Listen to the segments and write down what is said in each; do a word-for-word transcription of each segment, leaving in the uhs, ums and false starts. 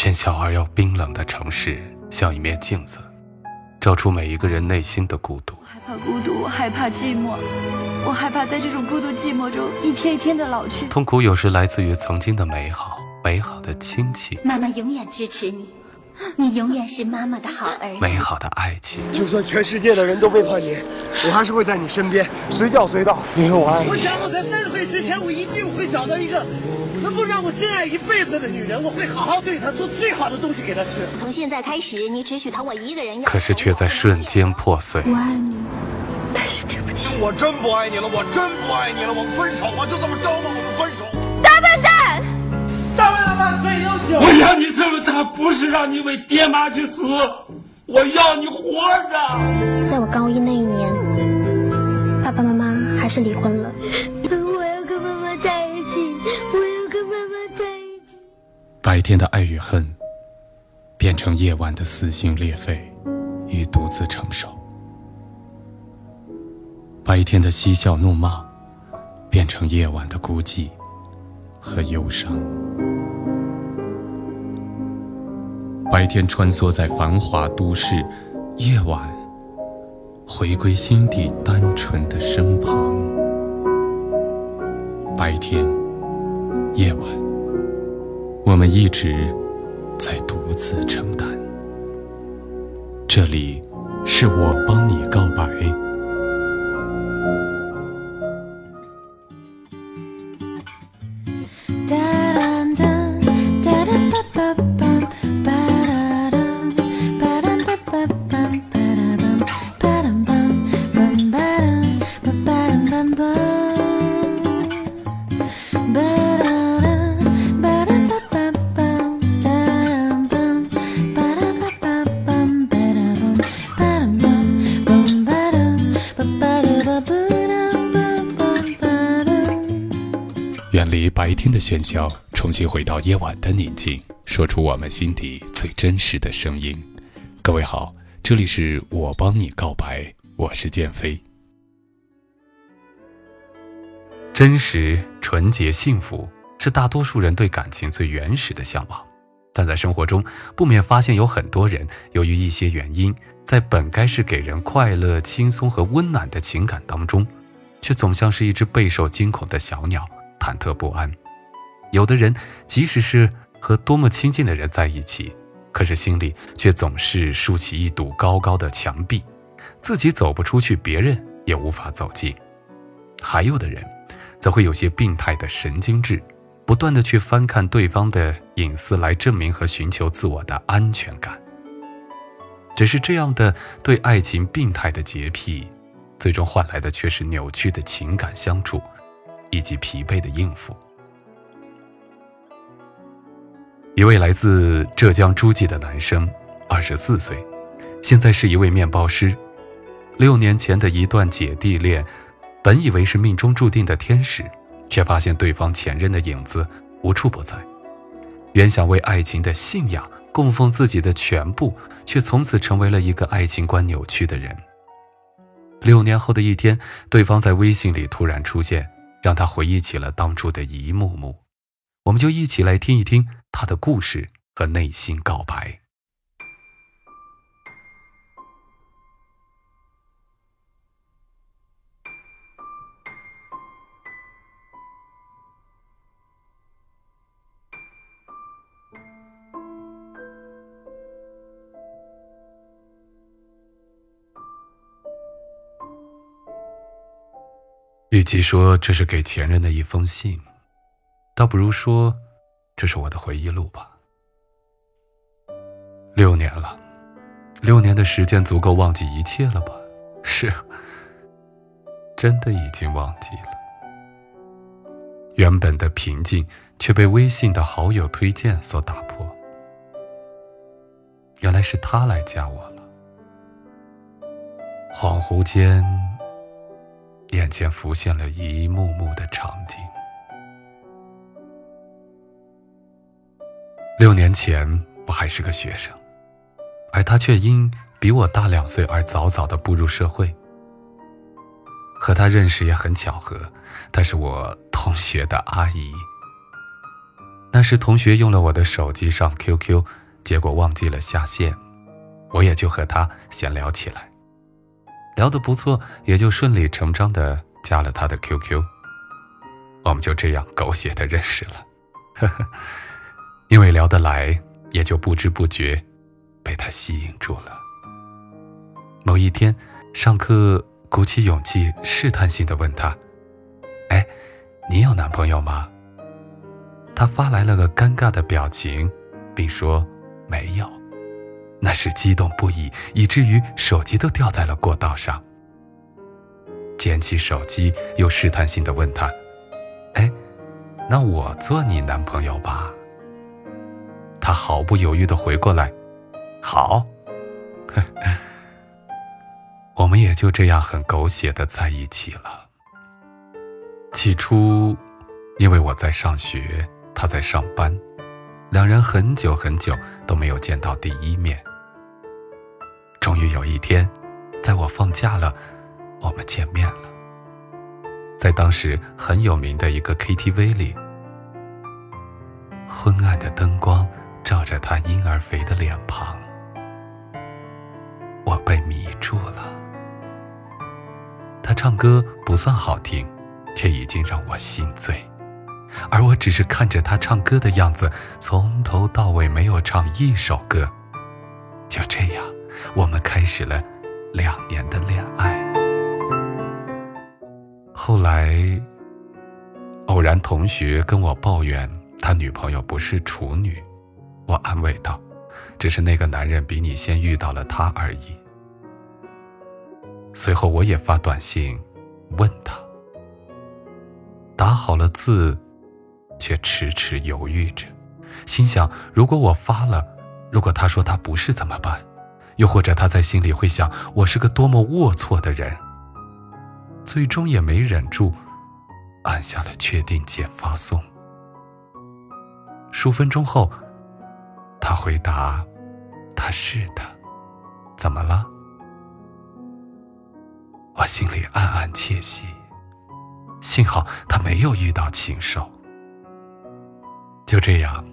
喧嚣而又冰冷的城市像一面镜子，照出每一个人内心的孤独。我害怕孤独，我害怕寂寞，我害怕在这种孤独寂寞中一天一天的老去。痛苦有时来自于曾经的美好，美好的亲戚。妈妈永远支持你，你永远是妈妈的好儿子。美好的爱情，就算全世界的人都背叛你，我还是会在你身边，随叫随到，因为我爱你。我想我在三十岁之前，我一定会找到一个能够让我真爱一辈子的女人，我会好好对她，做最好的东西给她吃。从现在开始，你只许疼我一个人。可是却在瞬间破碎。我爱你，但是对不起，我真不爱你了，我真不爱你了，我们分手吧，就这么着吧，我们分手。大笨蛋！大笨蛋最优秀。我让你这么大，不是让你为爹妈去死，我要你活着。在我高一那一年，爸爸妈妈还是离婚了。我要跟妈妈在一起，我要跟妈妈在一起。白天的爱与恨，变成夜晚的撕心裂肺与独自承受。白天的嬉笑怒骂，变成夜晚的孤寂和忧伤。白天穿梭在繁华都市，夜晚回归心底单纯的身旁。白天夜晚，我们一直在独自承担。这里是我帮你告白。远离白天的喧嚣，重新回到夜晚的宁静，说出我们心底最真实的声音。各位好，这里是我帮你告白，我是建飞。真实、纯洁、幸福是大多数人对感情最原始的向往，但在生活中不免发现有很多人由于一些原因，在本该是给人快乐、轻松和温暖的情感当中，却总像是一只备受惊恐的小鸟，忐忑不安。有的人即使是和多么亲近的人在一起，可是心里却总是竖起一堵高高的墙壁，自己走不出去，别人也无法走近。还有的人则会有些病态的神经质，不断地去翻看对方的隐私，来证明和寻求自我的安全感。只是这样的对爱情病态的洁癖，最终换来的却是扭曲的情感相处以及疲惫的应付。一位来自浙江诸暨的男生，二十四岁，现在是一位面包师。六年前的一段姐弟恋，本以为是命中注定的天使，却发现对方前任的影子无处不在。原想为爱情的信仰供奉自己的全部，却从此成为了一个爱情观扭曲的人。六年后的一天，对方在微信里突然出现，让他回忆起了当初的一幕幕。我们就一起来听一听他的故事和内心告白。与其说这是给前任的一封信，倒不如说这是我的回忆录吧。六年了，六年的时间足够忘记一切了吧？是，真的已经忘记了。原本的平静却被微信的好友推荐所打破。原来是他来加我了。恍惚间，眼前浮现了一幕幕的场景。六年前，我还是个学生，而他却因比我大两岁而早早地步入社会。和他认识也很巧合，她是我同学的阿姨。那时同学用了我的手机上 Q Q， 结果忘记了下线，我也就和他闲聊起来，聊得不错，也就顺理成章地加了他的 Q Q， 我们就这样狗血的认识了，呵呵，因为聊得来，也就不知不觉被他吸引住了。某一天上课，鼓起勇气试探性地问他，哎，你有男朋友吗？他发来了个尴尬的表情，并说没有。那时激动不已，以至于手机都掉在了过道上。捡起手机，又试探性地问他，哎，那我做你男朋友吧？他毫不犹豫地回过来，好。我们也就这样很狗血地在一起了。起初因为我在上学，他在上班，两人很久很久都没有见到第一面。终于有一天，在我放假了，我们见面了，在当时很有名的一个 K T V 里，昏暗的灯光照着他婴儿肥的脸庞，我被迷住了。他唱歌不算好听，却已经让我心醉，而我只是看着他唱歌的样子，从头到尾没有唱一首歌。就这样，我们开始了两年的恋爱。后来偶然同学跟我抱怨他女朋友不是处女，我安慰道，只是那个男人比你先遇到了他而已。随后我也发短信问他，打好了字，却迟迟犹豫着，心想如果我发了，如果他说他不是怎么办？又或者他在心里会想我是个多么龌龊的人。最终也没忍住，按下了确定键发送。数分钟后，他回答，他是的，怎么了？我心里暗暗窃喜，幸好他没有遇到禽兽。就这样，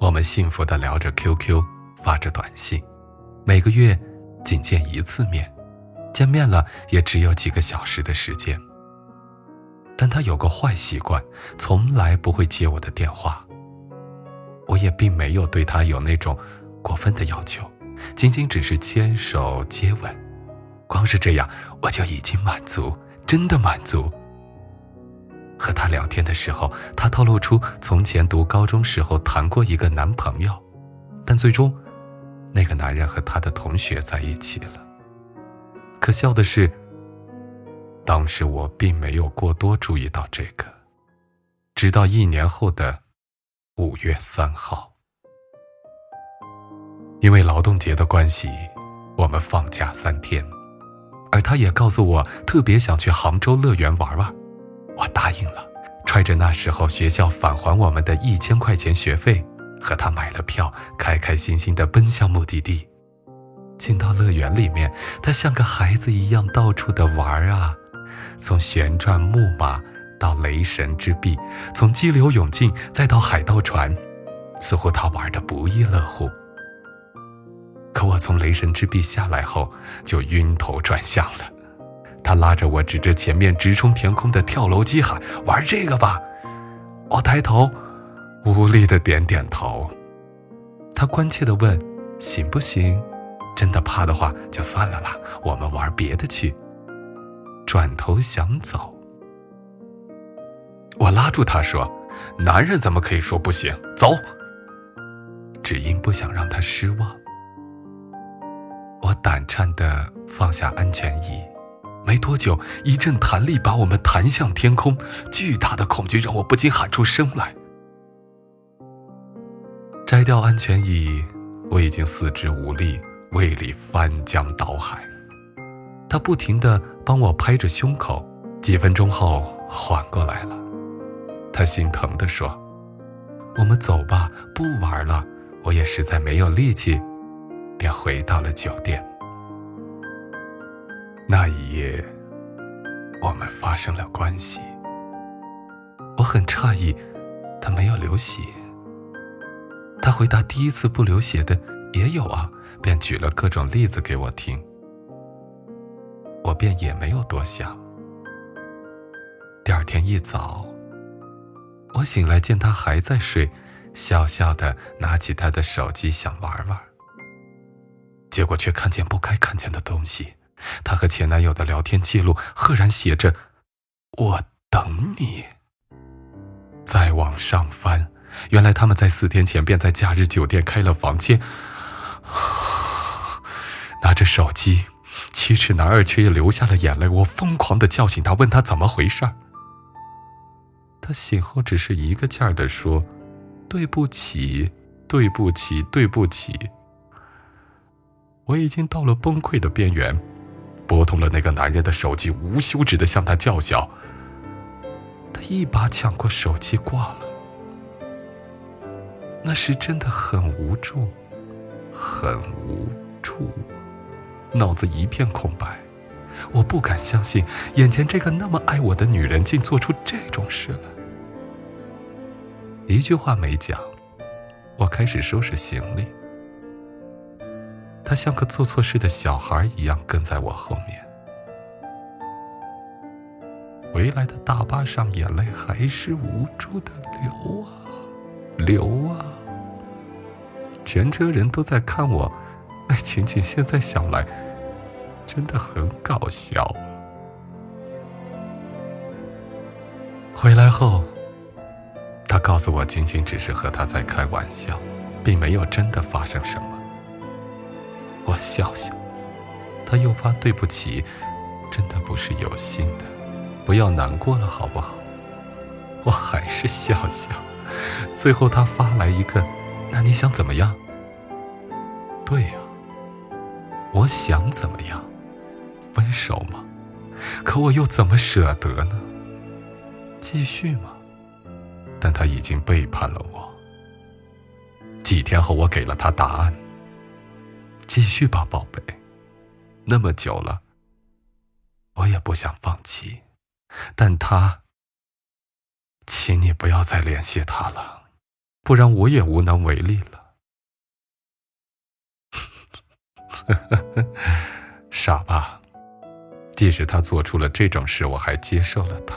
我们幸福地聊着 Q Q， 发着短信，每个月仅见一次面，见面了也只有几个小时的时间。但他有个坏习惯，从来不会接我的电话。我也并没有对他有那种过分的要求，仅仅只是牵手接吻，光是这样我就已经满足，真的满足。和他聊天的时候，他透露出从前读高中时候谈过一个男朋友，但最终那个男人和他的同学在一起了。可笑的是，当时我并没有过多注意到这个，直到一年后的五月三号，因为劳动节的关系，我们放假三天，而他也告诉我特别想去杭州乐园玩玩。我答应了，揣着那时候学校返还我们的一千块钱学费，和他买了票，开开心心地奔向目的地。进到乐园里面，他像个孩子一样到处地玩啊，从旋转木马到雷神之臂，从激流勇进再到海盗船，似乎他玩得不亦乐乎。可我从雷神之臂下来后就晕头转向了，他拉着我指着前面直冲天空的跳楼机喊，玩这个吧。我抬头无力地点点头。他关切地问，行不行？真的怕的话就算了啦，我们玩别的去。转头想走，我拉住他说，男人怎么可以说不行，走。只因不想让他失望，我胆颤地放下安全椅。没多久，一阵弹力把我们弹向天空，巨大的恐惧让我不禁喊出声来。摘掉安全椅，我已经四肢无力，胃里翻江倒海。他不停地帮我拍着胸口，几分钟后缓过来了。他心疼地说，我们走吧，不玩了，我也实在没有力气，便回到了酒店。那一夜，我们发生了关系。我很诧异，他没有流血，他回答第一次不流血的也有啊，便举了各种例子给我听，我便也没有多想。第二天一早，我醒来见他还在睡，笑笑的拿起他的手机想玩玩，结果却看见不该看见的东西。他和前男友的聊天记录赫然写着我等你。再往上翻，原来他们在四天前便在假日酒店开了房间。拿着手机，七尺男二却也流下了眼泪。我疯狂地叫醒他，问他怎么回事。他醒后只是一个劲儿地说对不起对不起对不起。我已经到了崩溃的边缘，拨通了那个男人的手机，无休止地向他叫嚣。他一把抢过手机挂了。那时真的很无助，很无助，脑子一片空白。我不敢相信，眼前这个那么爱我的女人竟做出这种事来。一句话没讲，我开始收拾行李。他像个做错事的小孩一样跟在我后面。回来的大巴上，眼泪还是无助的流啊流啊。全车人都在看我，那情景现在想来真的很搞笑。回来后，他告诉我仅仅只是和他在开玩笑，并没有真的发生什么。我笑笑，他又发对不起，真的不是有心的，不要难过了好不好？我还是笑笑。最后他发来一个，那你想怎么样？对呀、啊，我想怎么样？分手吗？可我又怎么舍得呢？继续吗？但他已经背叛了我。几天后，我给了他答案。继续吧，宝贝。那么久了，我也不想放弃。但他，请你不要再联系他了，不然我也无能为力了。傻吧？即使他做出了这种事，我还接受了他，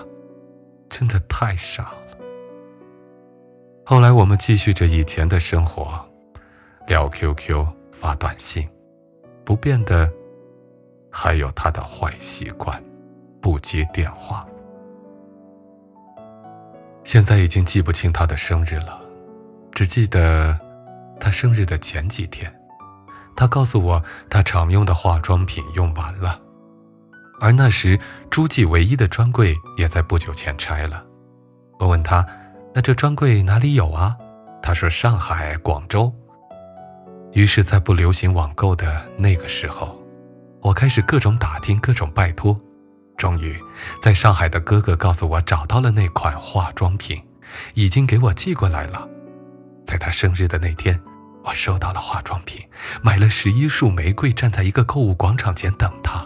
真的太傻了。后来我们继续着以前的生活，聊 Q Q。发短信，不变的还有他的坏习惯，不接电话。现在已经记不清他的生日了，只记得他生日的前几天，他告诉我他常用的化妆品用完了，而那时诸暨唯一的专柜也在不久前拆了。我问他，那这专柜哪里有啊？他说上海、广州。于是在不流行网购的那个时候，我开始各种打听，各种拜托。终于在上海的哥哥告诉我找到了那款化妆品，已经给我寄过来了。在他生日的那天，我收到了化妆品，买了十一束玫瑰，站在一个购物广场前等他。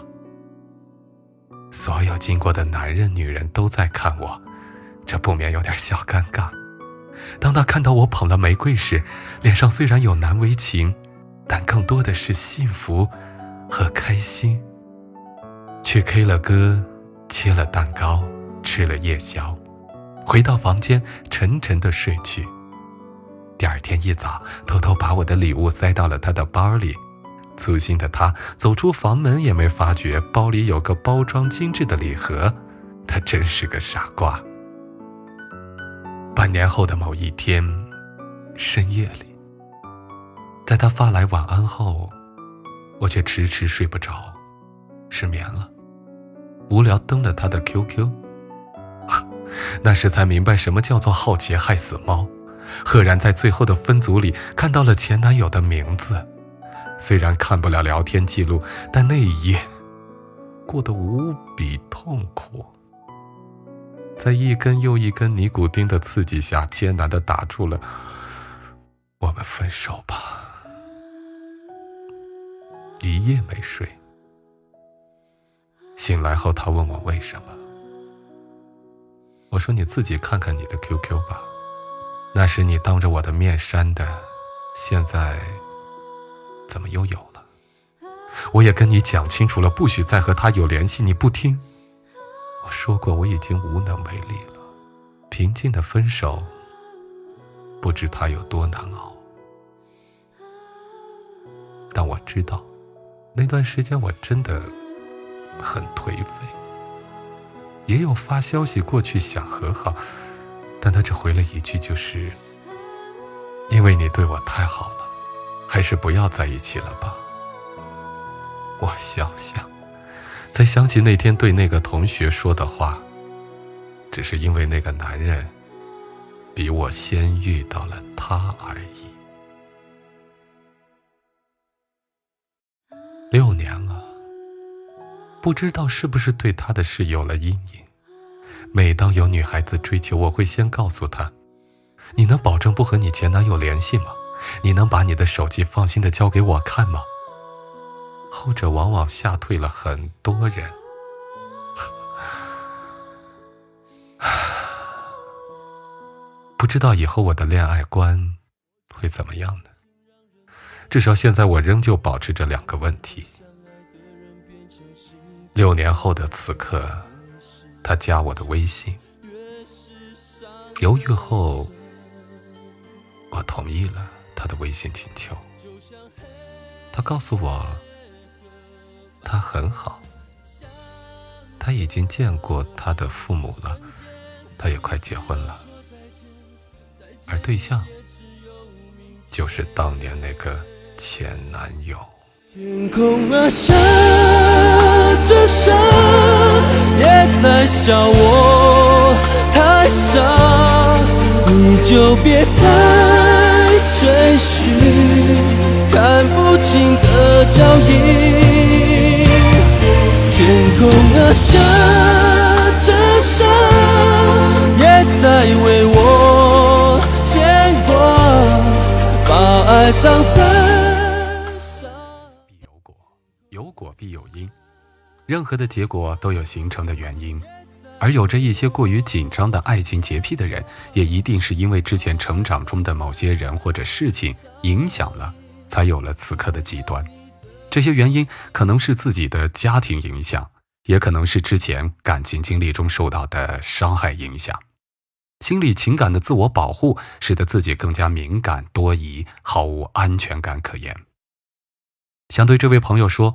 所有经过的男人女人都在看我，这不免有点小尴尬。当他看到我捧了玫瑰时，脸上虽然有难为情，但更多的是幸福和开心。去 K 了歌，切了蛋糕，吃了夜宵，回到房间沉沉的睡去。第二天一早，偷偷把我的礼物塞到了他的包里。粗心的他走出房门也没发觉包里有个包装精致的礼盒，他真是个傻瓜。半年后的某一天，深夜里，在他发来晚安后，我却迟迟睡不着，失眠了。无聊登了他的 Q Q， 那时才明白什么叫做浩劫害死猫。赫然在最后的分组里看到了前男友的名字，虽然看不了聊天记录，但那一夜过得无比痛苦。在一根又一根尼古丁的刺激下，艰难地打出了“我们分手吧”。一夜没睡。醒来后，他问我为什么。我说：“你自己看看你的 Q Q 吧，那是你当着我的面删的，现在怎么又有了？我也跟你讲清楚了，不许再和他有联系，你不听。我说过我已经无能为力了，平静的分手，不知他有多难熬。但我知道，那段时间我真的很颓废，也有发消息过去想和好，但他只回了一句，就是因为你对我太好了，还是不要在一起了吧。我笑笑，才想起那天对那个同学说的话，只是因为那个男人比我先遇到了他而已。六年了，不知道是不是对他的事有了阴影，每当有女孩子追求，我会先告诉他，你能保证不和你前男友联系吗？你能把你的手机放心的交给我看吗？后者往往吓退了很多人。不知道以后我的恋爱观会怎么样呢？至少现在我仍旧保持着两个问题。六年后的此刻，他加我的微信，犹豫后我同意了他的微信请求。他告诉我他很好，他已经见过他的父母了，他也快结婚了，而对象就是当年那个前男友。天空啊，下着沙，也在笑我太傻，你就别再追寻看不清的脚印。天空啊，下着沙，也在为我牵挂，把爱葬在。有果必有因，任何的结果都有形成的原因，而有着一些过于紧张的爱情洁癖的人，也一定是因为之前成长中的某些人或者事情影响了，才有了此刻的极端。这些原因可能是自己的家庭影响，也可能是之前感情经历中受到的伤害影响。心理情感的自我保护，使得自己更加敏感多疑，毫无安全感可言。想对这位朋友说，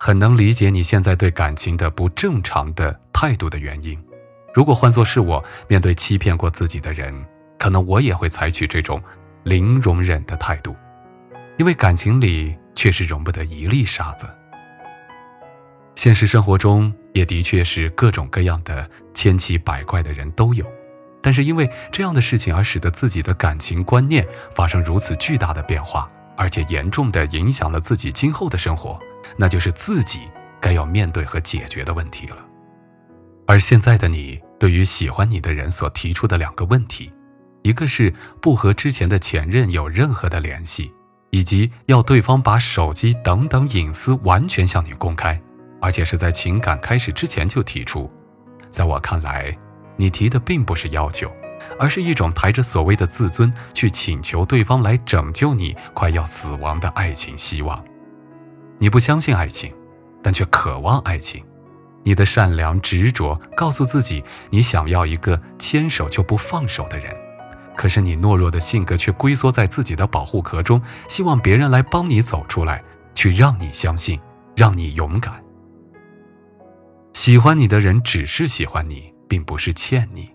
很能理解你现在对感情的不正常的态度的原因。如果换作是我，面对欺骗过自己的人，可能我也会采取这种零容忍的态度，因为感情里确实容不得一粒沙子。现实生活中也的确是各种各样的千奇百怪的人都有，但是因为这样的事情而使得自己的感情观念发生如此巨大的变化，而且严重地影响了自己今后的生活，那就是自己该要面对和解决的问题了。而现在的你，对于喜欢你的人所提出的两个问题，一个是不和之前的前任有任何的联系，以及要对方把手机等等隐私完全向你公开，而且是在情感开始之前就提出。在我看来，你提的并不是要求，而是一种抬着所谓的自尊去请求对方来拯救你快要死亡的爱情希望。你不相信爱情，但却渴望爱情。你的善良执着告诉自己，你想要一个牵手就不放手的人，可是你懦弱的性格却龟缩在自己的保护壳中，希望别人来帮你走出来，去让你相信，让你勇敢。喜欢你的人只是喜欢你，并不是欠你，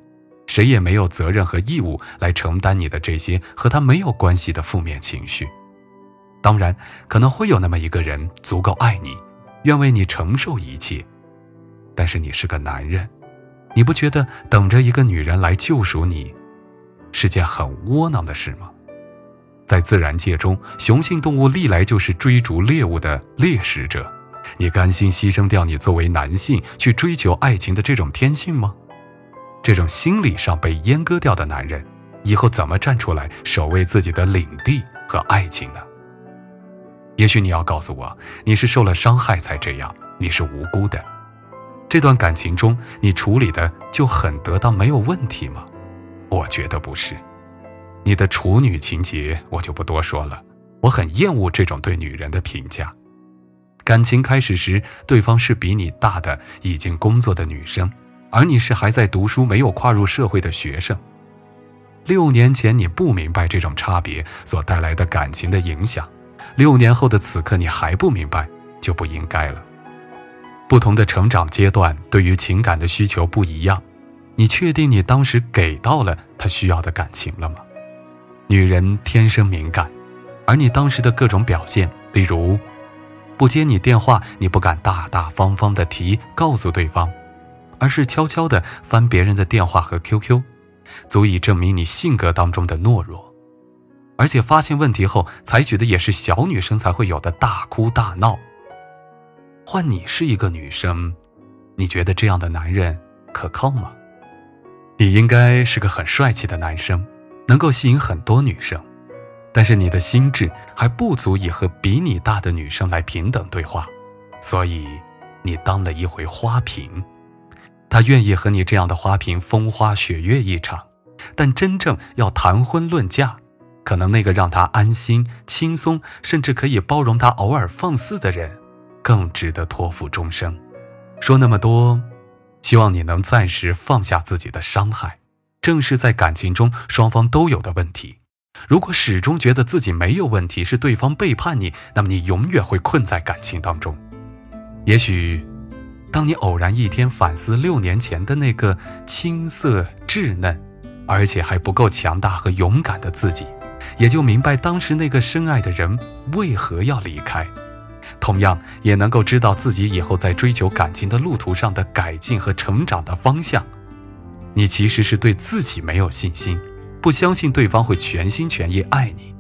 谁也没有责任和义务来承担你的这些和他没有关系的负面情绪。当然，可能会有那么一个人足够爱你，愿为你承受一切。但是你是个男人，你不觉得等着一个女人来救赎你，是件很窝囊的事吗？在自然界中，雄性动物历来就是追逐猎物的猎食者，你甘心牺牲掉你作为男性去追求爱情的这种天性吗？这种心理上被阉割掉的男人，以后怎么站出来守卫自己的领地和爱情呢？也许你要告诉我，你是受了伤害才这样，你是无辜的。这段感情中，你处理的就很得当，没有问题吗？我觉得不是。你的处女情节我就不多说了，我很厌恶这种对女人的评价。感情开始时，对方是比你大的已经工作的女生，而你是还在读书没有跨入社会的学生。六年前你不明白这种差别所带来的感情的影响，六年后的此刻你还不明白，就不应该了。不同的成长阶段对于情感的需求不一样，你确定你当时给到了她需要的感情了吗？女人天生敏感，而你当时的各种表现，例如不接你电话，你不敢大大方方地提告诉对方，而是悄悄地翻别人的电话和 Q Q， 足以证明你性格当中的懦弱。而且发现问题后，采取的也是小女生才会有的大哭大闹。换你是一个女生，你觉得这样的男人可靠吗？你应该是个很帅气的男生，能够吸引很多女生，但是你的心智还不足以和比你大的女生来平等对话，所以你当了一回花瓶。她愿意和你这样的花瓶风花雪月一场，但真正要谈婚论嫁，可能那个让她安心轻松，甚至可以包容她偶尔放肆的人，更值得托付终生。说那么多，希望你能暂时放下自己的伤害，正是在感情中双方都有的问题。如果始终觉得自己没有问题，是对方背叛你，那么你永远会困在感情当中。也许当你偶然一天反思六年前的那个青涩稚嫩而且还不够强大和勇敢的自己，也就明白当时那个深爱的人为何要离开，同样也能够知道自己以后在追求感情的路途上的改进和成长的方向。你其实是对自己没有信心，不相信对方会全心全意爱你，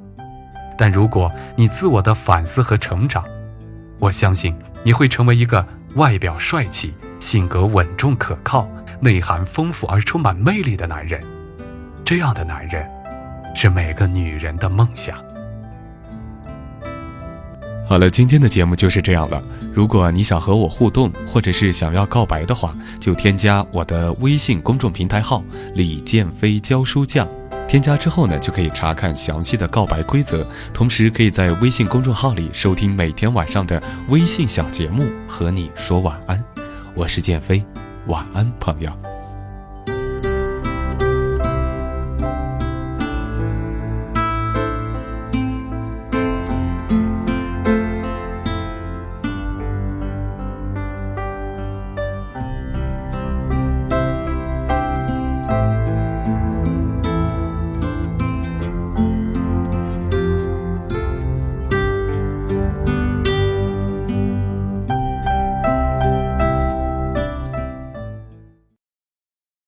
但如果你自我的反思和成长，我相信你会成为一个外表帅气、性格稳重可靠、内涵丰富而充满魅力的男人。这样的男人是每个女人的梦想。好了，今天的节目就是这样了。如果你想和我互动，或者是想要告白的话，就添加我的微信公众平台号李建飞教书匠。添加之后呢，就可以查看详细的告白规则，同时可以在微信公众号里收听每天晚上的微信小节目，和你说晚安。我是建飞，晚安，朋友。